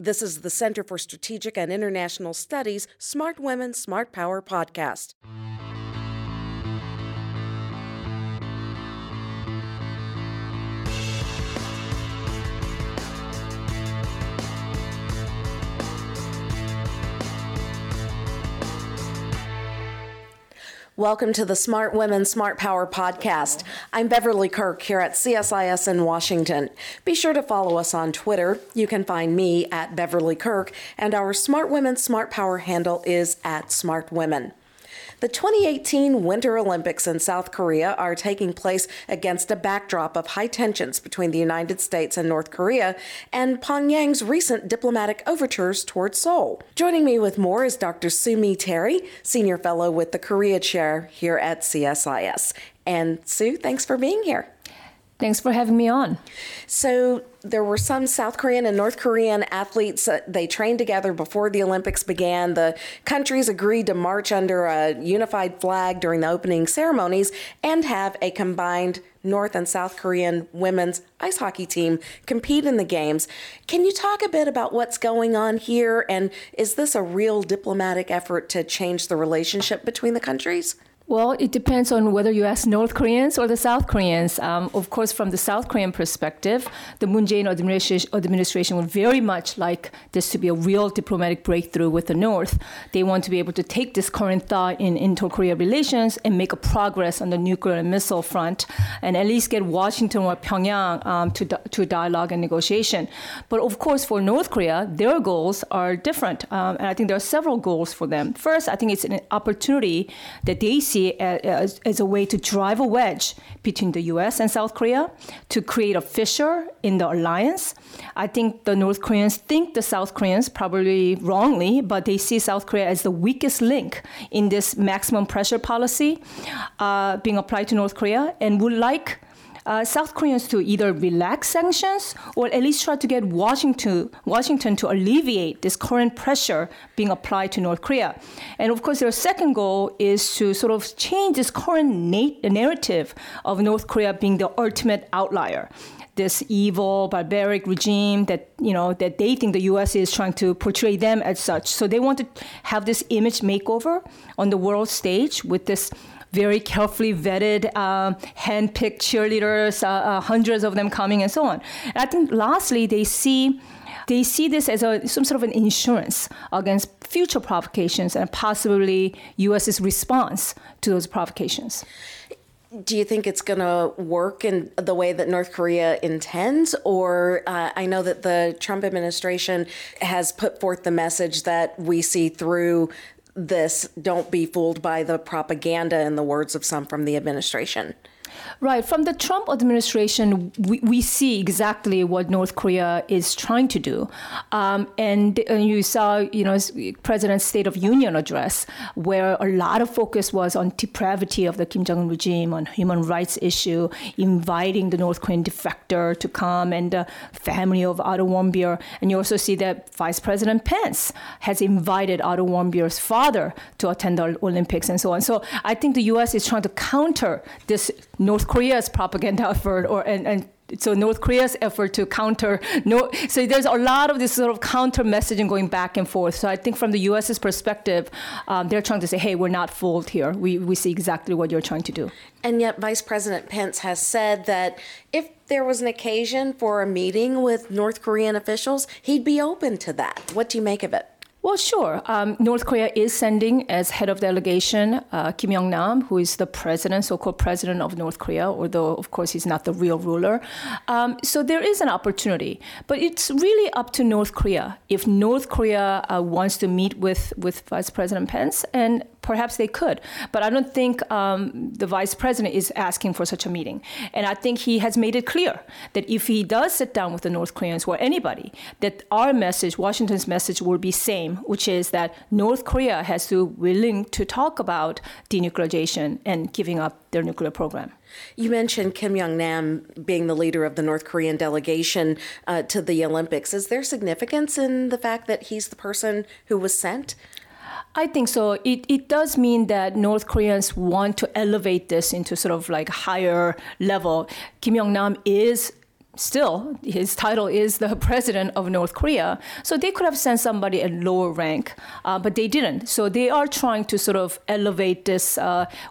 This is the Center for Strategic and International Studies Smart Women, Smart Power podcast. Welcome to the Smart Women, Smart Power podcast. I'm Beverly Kirk here at CSIS in Washington. Be sure to follow us on Twitter. You can find me at Beverly Kirk, and our Smart Women, Smart Power handle is at Smart Women. The 2018 Winter Olympics in South Korea are taking place against a backdrop of high tensions between the United States and North Korea and Pyongyang's recent diplomatic overtures toward Seoul. Joining me with more is Dr. Sue Mi Terry, Senior Fellow with the Korea Chair here at CSIS. And Sue, thanks for being here. Thanks for having me on. So there were some South Korean and North Korean athletes. They trained together before the Olympics began. The countries agreed to march under a unified flag during the opening ceremonies and have a combined North and South Korean women's ice hockey team compete in the games. Can you talk a bit about what's going on here? And is this a real diplomatic effort to change the relationship between the countries? Well, it depends on whether you ask North Koreans or the South Koreans. Of course, from the South Korean perspective, the Moon Jae-in administration would very much like this to be a real diplomatic breakthrough with the North. They want to be able to take this current thaw in inter-Korea relations and make a progress on the nuclear and missile front, and at least get Washington or Pyongyang to dialogue and negotiation. But of course, for North Korea, their goals are different, and I think there are several goals for them. First, I think it's an opportunity that they see as a way to drive a wedge between the U.S. and South Korea, to create a fissure in the alliance. I think the North Koreans think the South Koreans, probably wrongly, but they see South Korea as the weakest link in this maximum pressure policy being applied to North Korea, and would like South Koreans to either relax sanctions or at least try to get Washington to alleviate this current pressure being applied to North Korea. And of course, their second goal is to sort of change this current narrative of North Korea being the ultimate outlier, this evil, barbaric regime that, that they think the U.S. is trying to portray them as such. So they want to have this image makeover on the world stage with this very carefully vetted, hand-picked cheerleaders, hundreds of them coming and so on. And I think lastly, they see this as some sort of an insurance against future provocations and possibly U.S.'s response to those provocations. Do you think it's going to work in the way that North Korea intends? Or I know that the Trump administration has put forth the message that we see through this, don't be fooled by the propaganda, in the words of some from the administration. Right. From the Trump administration, we see exactly what North Korea is trying to do. And you saw, President's State of Union address, where a lot of focus was on depravity of the Kim Jong-un regime, on human rights issue, inviting the North Korean defector to come, and the family of Otto Warmbier. And you also see that Vice President Pence has invited Otto Warmbier's father to attend the Olympics and so on. So I think the U.S. is trying to counter this North Korea's propaganda effort, so North Korea's effort to counter. So there's a lot of this sort of counter messaging going back and forth. So I think from the U.S.'s perspective, they're trying to say, hey, we're not fooled here. We see exactly what you're trying to do. And yet Vice President Pence has said that if there was an occasion for a meeting with North Korean officials, he'd be open to that. What do you make of it? Well, sure. North Korea is sending, as head of delegation, Kim Yong Nam, who is the president, so-called president of North Korea, although, of course, he's not the real ruler. So there is an opportunity. But it's really up to North Korea. If North Korea wants to meet with Vice President Pence, and perhaps they could. But I don't think the vice president is asking for such a meeting. And I think he has made it clear that if he does sit down with the North Koreans or anybody, that our message, Washington's message, will be same, which is that North Korea has to be willing to talk about denuclearization and giving up their nuclear program. You mentioned Kim Yong Nam being the leader of the North Korean delegation to the Olympics. Is there significance in the fact that he's the person who was sent? I think so. It does mean that North Koreans want to elevate this into sort of like higher level. Kim Jong-nam is still, his title is the president of North Korea. So they could have sent somebody at lower rank, but they didn't. So they are trying to sort of elevate this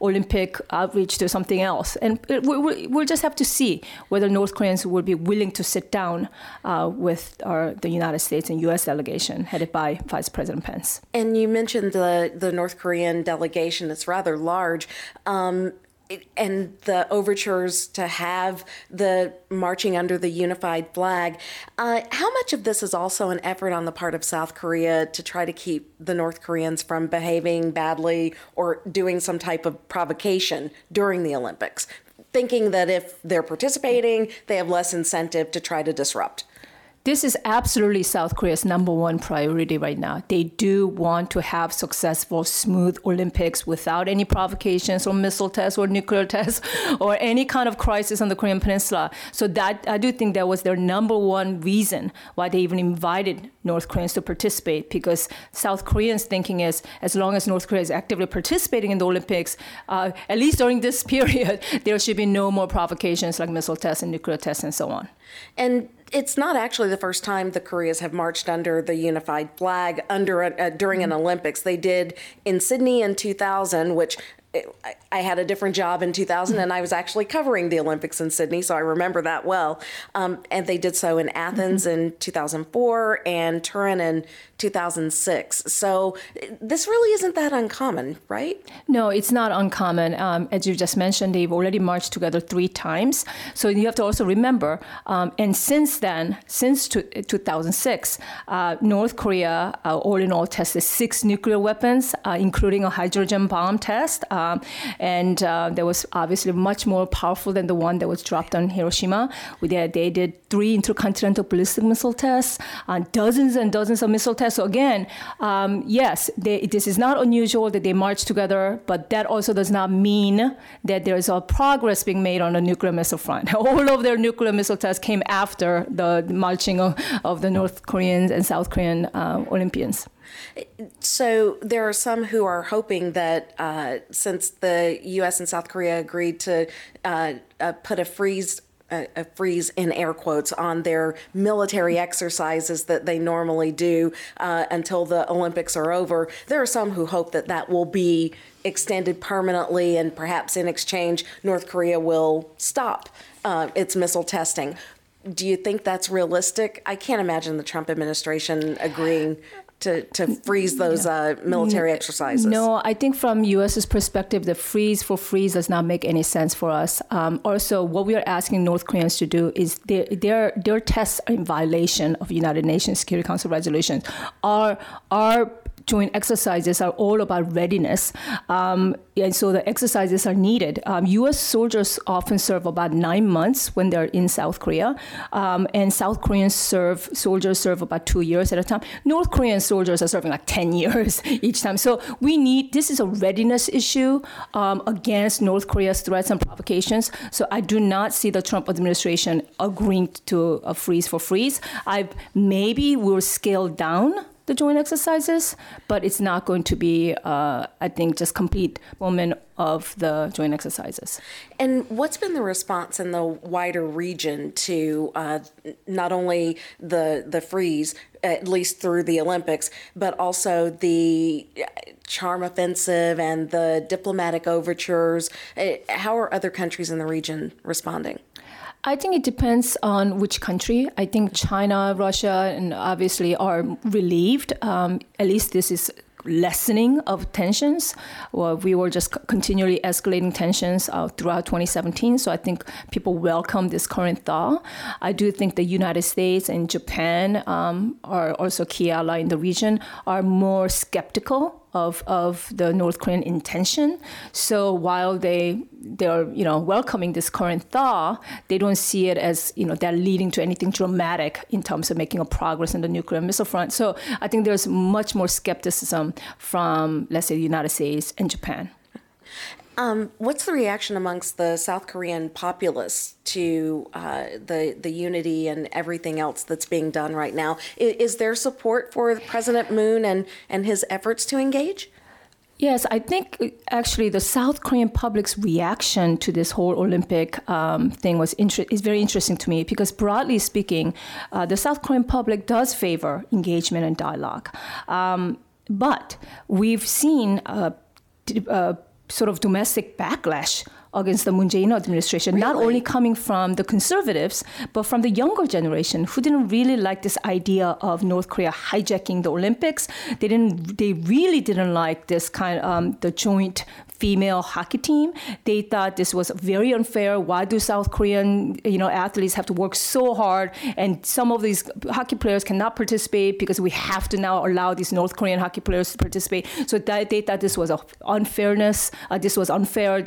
Olympic outreach to something else. And we'll just have to see whether North Koreans will be willing to sit down with the United States and U.S. delegation headed by Vice President Pence. And you mentioned the North Korean delegation. It's rather large. And the overtures to have the marching under the unified flag. How much of this is also an effort on the part of South Korea to try to keep the North Koreans from behaving badly or doing some type of provocation during the Olympics, thinking that if they're participating, they have less incentive to try to disrupt? This is absolutely South Korea's number one priority right now. They do want to have successful, smooth Olympics without any provocations or missile tests or nuclear tests or any kind of crisis on the Korean Peninsula. So that I do think that was their number one reason why they even invited North Koreans to participate, because South Koreans' thinking is as long as North Korea is actively participating in the Olympics, at least during this period, there should be no more provocations like missile tests and nuclear tests and so on. And it's not actually the first time the Koreas have marched under the unified flag during an Olympics. They did in Sydney in 2000, which I had a different job in 2000, and I was actually covering the Olympics in Sydney, so I remember that well. And they did so in Athens in 2004 and Turin in 2006. So this really isn't that uncommon, right? No, it's not uncommon. As you just mentioned, they've already marched together 3 times. So you have to also remember, and since then, since 2006, North Korea, all in all, tested 6 nuclear weapons, including a hydrogen bomb test. That was obviously much more powerful than the one that was dropped on Hiroshima. They did 3 intercontinental ballistic missile tests, dozens and dozens of missile tests. So again, yes, this is not unusual that they march together, but that also does not mean that there is a progress being made on the nuclear missile front. All of their nuclear missile tests came after the marching of the North Koreans and South Korean Olympians. So there are some who are hoping that since the U.S. and South Korea agreed to put a freeze in air quotes on their military exercises that they normally do until the Olympics are over, there are some who hope that that will be extended permanently, and perhaps in exchange, North Korea will stop its missile testing. Do you think that's realistic? I can't imagine the Trump administration agreeing to freeze those military exercises? No, I think from U.S.'s perspective, the freeze for freeze does not make any sense for us. Also, what we are asking North Koreans to do is their tests are in violation of United Nations Security Council resolutions. Our joint exercises are all about readiness, and so the exercises are needed. U.S. soldiers often serve about 9 months when they're in South Korea, and South Korean soldiers serve about 2 years at a time. North Korean soldiers are serving like 10 years each time. So this is a readiness issue against North Korea's threats and provocations. So I do not see the Trump administration agreeing to a freeze for freeze. Maybe we'll scale down the joint exercises, but it's not going to be, I think, just complete moment of the joint exercises. And what's been the response in the wider region to not only the freeze, at least through the Olympics, but also the charm offensive and the diplomatic overtures? How are other countries in the region responding? I think it depends on which country. I think China, Russia, and obviously are relieved. At least this is lessening of tensions. Well, we were just continually escalating tensions throughout 2017. So I think people welcome this current thaw. I do think the United States and Japan are also key ally in the region, are more skeptical of the North Korean intention. So while they are, welcoming this current thaw, they don't see it as, that leading to anything dramatic in terms of making a progress in the nuclear missile front. So I think there's much more skepticism from, let's say, the United States and Japan. What's the reaction amongst the South Korean populace to the unity and everything else that's being done right now? Is there support for President Moon and his efforts to engage? Yes, I think actually the South Korean public's reaction to this whole Olympic thing is very interesting to me, because broadly speaking, the South Korean public does favor engagement and dialogue. But we've seen a sort of domestic backlash against the Moon Jae-in administration, really? Not only coming from the conservatives, but from the younger generation who didn't really like this idea of North Korea hijacking the Olympics. They really didn't like this kind of the joint female hockey team. They thought this was very unfair. Why do South Korean, athletes have to work so hard, and some of these hockey players cannot participate because we have to now allow these North Korean hockey players to participate? So they thought this was unfair. This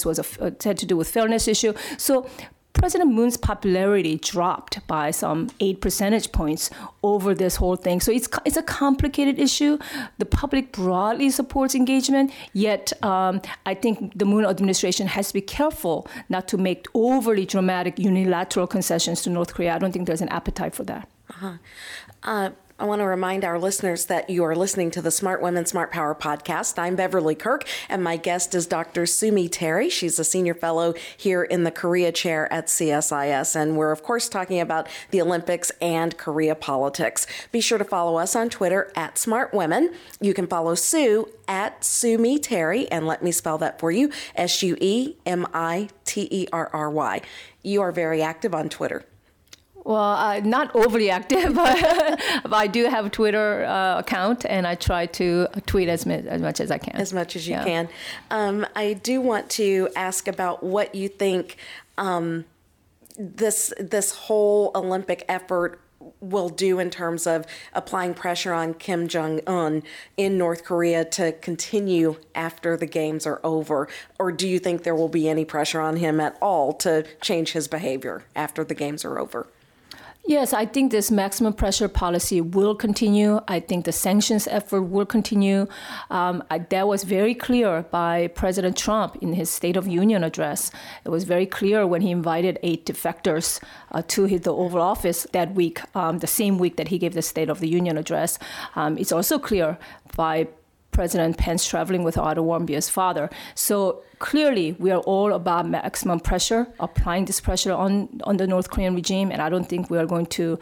was had to do with fairness issue. So President Moon's popularity dropped by some 8 percentage points over this whole thing. So it's a complicated issue. The public broadly supports engagement, yet I think the Moon administration has to be careful not to make overly dramatic unilateral concessions to North Korea. I don't think there's an appetite for that. Uh-huh. I want to remind our listeners that you are listening to the Smart Women, Smart Power podcast. I'm Beverly Kirk, and my guest is Dr. Sue Mi Terry. She's a senior fellow here in the Korea chair at CSIS, and we're, of course, talking about the Olympics and Korea politics. Be sure to follow us on Twitter at Smart Women. You can follow Sue at Sue Mi Terry, and let me spell that for you, SuemiTerry. You are very active on Twitter. Well, not overly active, but I do have a Twitter account, and I try to tweet as much as I can. As much as you can. I do want to ask about what you think this whole Olympic effort will do in terms of applying pressure on Kim Jong-un in North Korea to continue after the games are over? Or do you think there will be any pressure on him at all to change his behavior after the games are over? Yes, I think this maximum pressure policy will continue. I think the sanctions effort will continue. That was very clear by President Trump in his State of Union address. It was very clear when he invited 8 defectors to the Oval Office that week, the same week that he gave the State of the Union address. It's also clear by President Pence traveling with Otto Warmbier's father. So clearly, we are all about maximum pressure, applying this pressure on the North Korean regime, and I don't think we are going to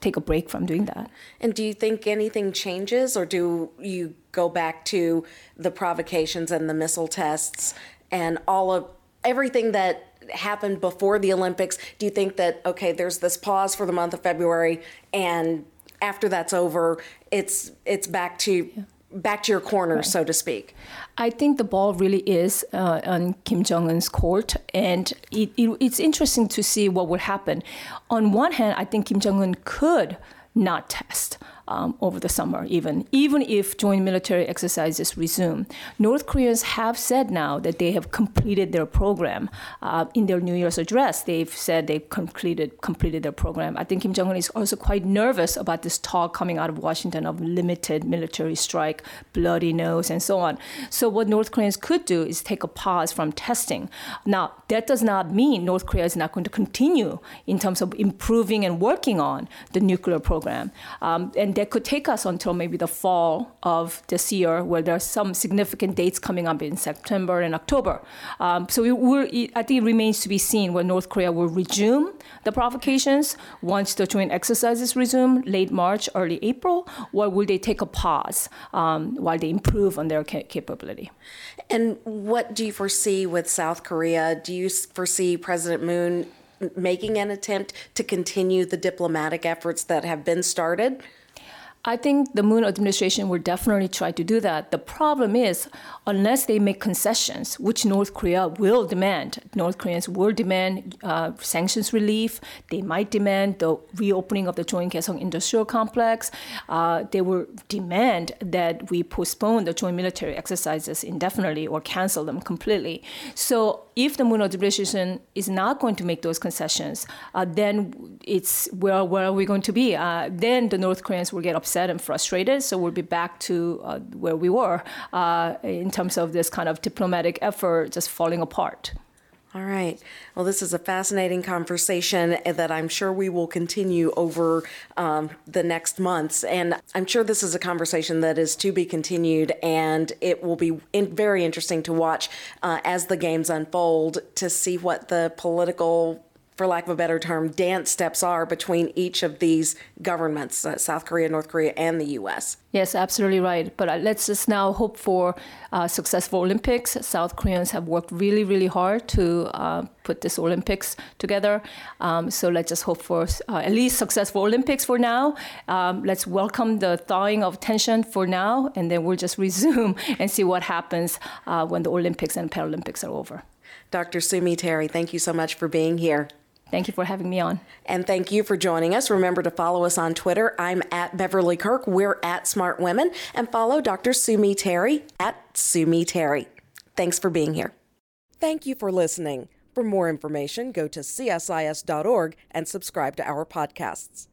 take a break from doing that. And do you think anything changes, or do you go back to the provocations and the missile tests and all of everything that happened before the Olympics? Do you think that, okay, there's this pause for the month of February, and after that's over, it's back to... Yeah. Back to your corner, right, so to speak? I think the ball really is on Kim Jong-un's court, and it's interesting to see what would happen. On one hand, I think Kim Jong-un could not test over the summer, even if joint military exercises resume. North Koreans have said now that they have completed their program. In their New Year's address, they've said they've completed their program. I think Kim Jong-un is also quite nervous about this talk coming out of Washington of limited military strike, bloody nose, and so on. So what North Koreans could do is take a pause from testing. Now, that does not mean North Korea is not going to continue in terms of improving and working on the nuclear program. And that could take us until maybe the fall of this year, where there are some significant dates coming up in September and October. So I think it remains to be seen when North Korea will resume the provocations once the joint exercises resume, late March, early April, or will they take a pause while they improve on their capability? And what do you foresee with South Korea? Do you foresee President Moon making an attempt to continue the diplomatic efforts that have been started? I think the Moon administration will definitely try to do that. The problem is, unless they make concessions, which North Korea will demand, North Koreans will demand sanctions relief. They might demand the reopening of the Joint Kaesong Industrial Complex. They will demand that we postpone the joint military exercises indefinitely or cancel them completely. So if the Moon administration is not going to make those concessions, then it's where are we going to be? Then the North Koreans will get upset and frustrated, so we'll be back to where we were in terms of this kind of diplomatic effort just falling apart. All right. Well, this is a fascinating conversation that I'm sure we will continue over the next months. And I'm sure this is a conversation that is to be continued, and it will be very interesting to watch as the games unfold, to see what the political, for lack of a better term, dance steps are between each of these governments, South Korea, North Korea, and the U.S. Yes, absolutely right. But let's just now hope for successful Olympics. South Koreans have worked really, really hard to put this Olympics together. So let's just hope for at least successful Olympics for now. Let's welcome the thawing of tension for now, and then we'll just resume and see what happens when the Olympics and Paralympics are over. Dr. Sue Mi Terry, thank you so much for being here. Thank you for having me on. And thank you for joining us. Remember to follow us on Twitter. I'm at Beverly Kirk. We're at Smart Women. And follow Dr. Sue Mi Terry at Sue Mi Terry. Thanks for being here. Thank you for listening. For more information, go to csis.org and subscribe to our podcasts.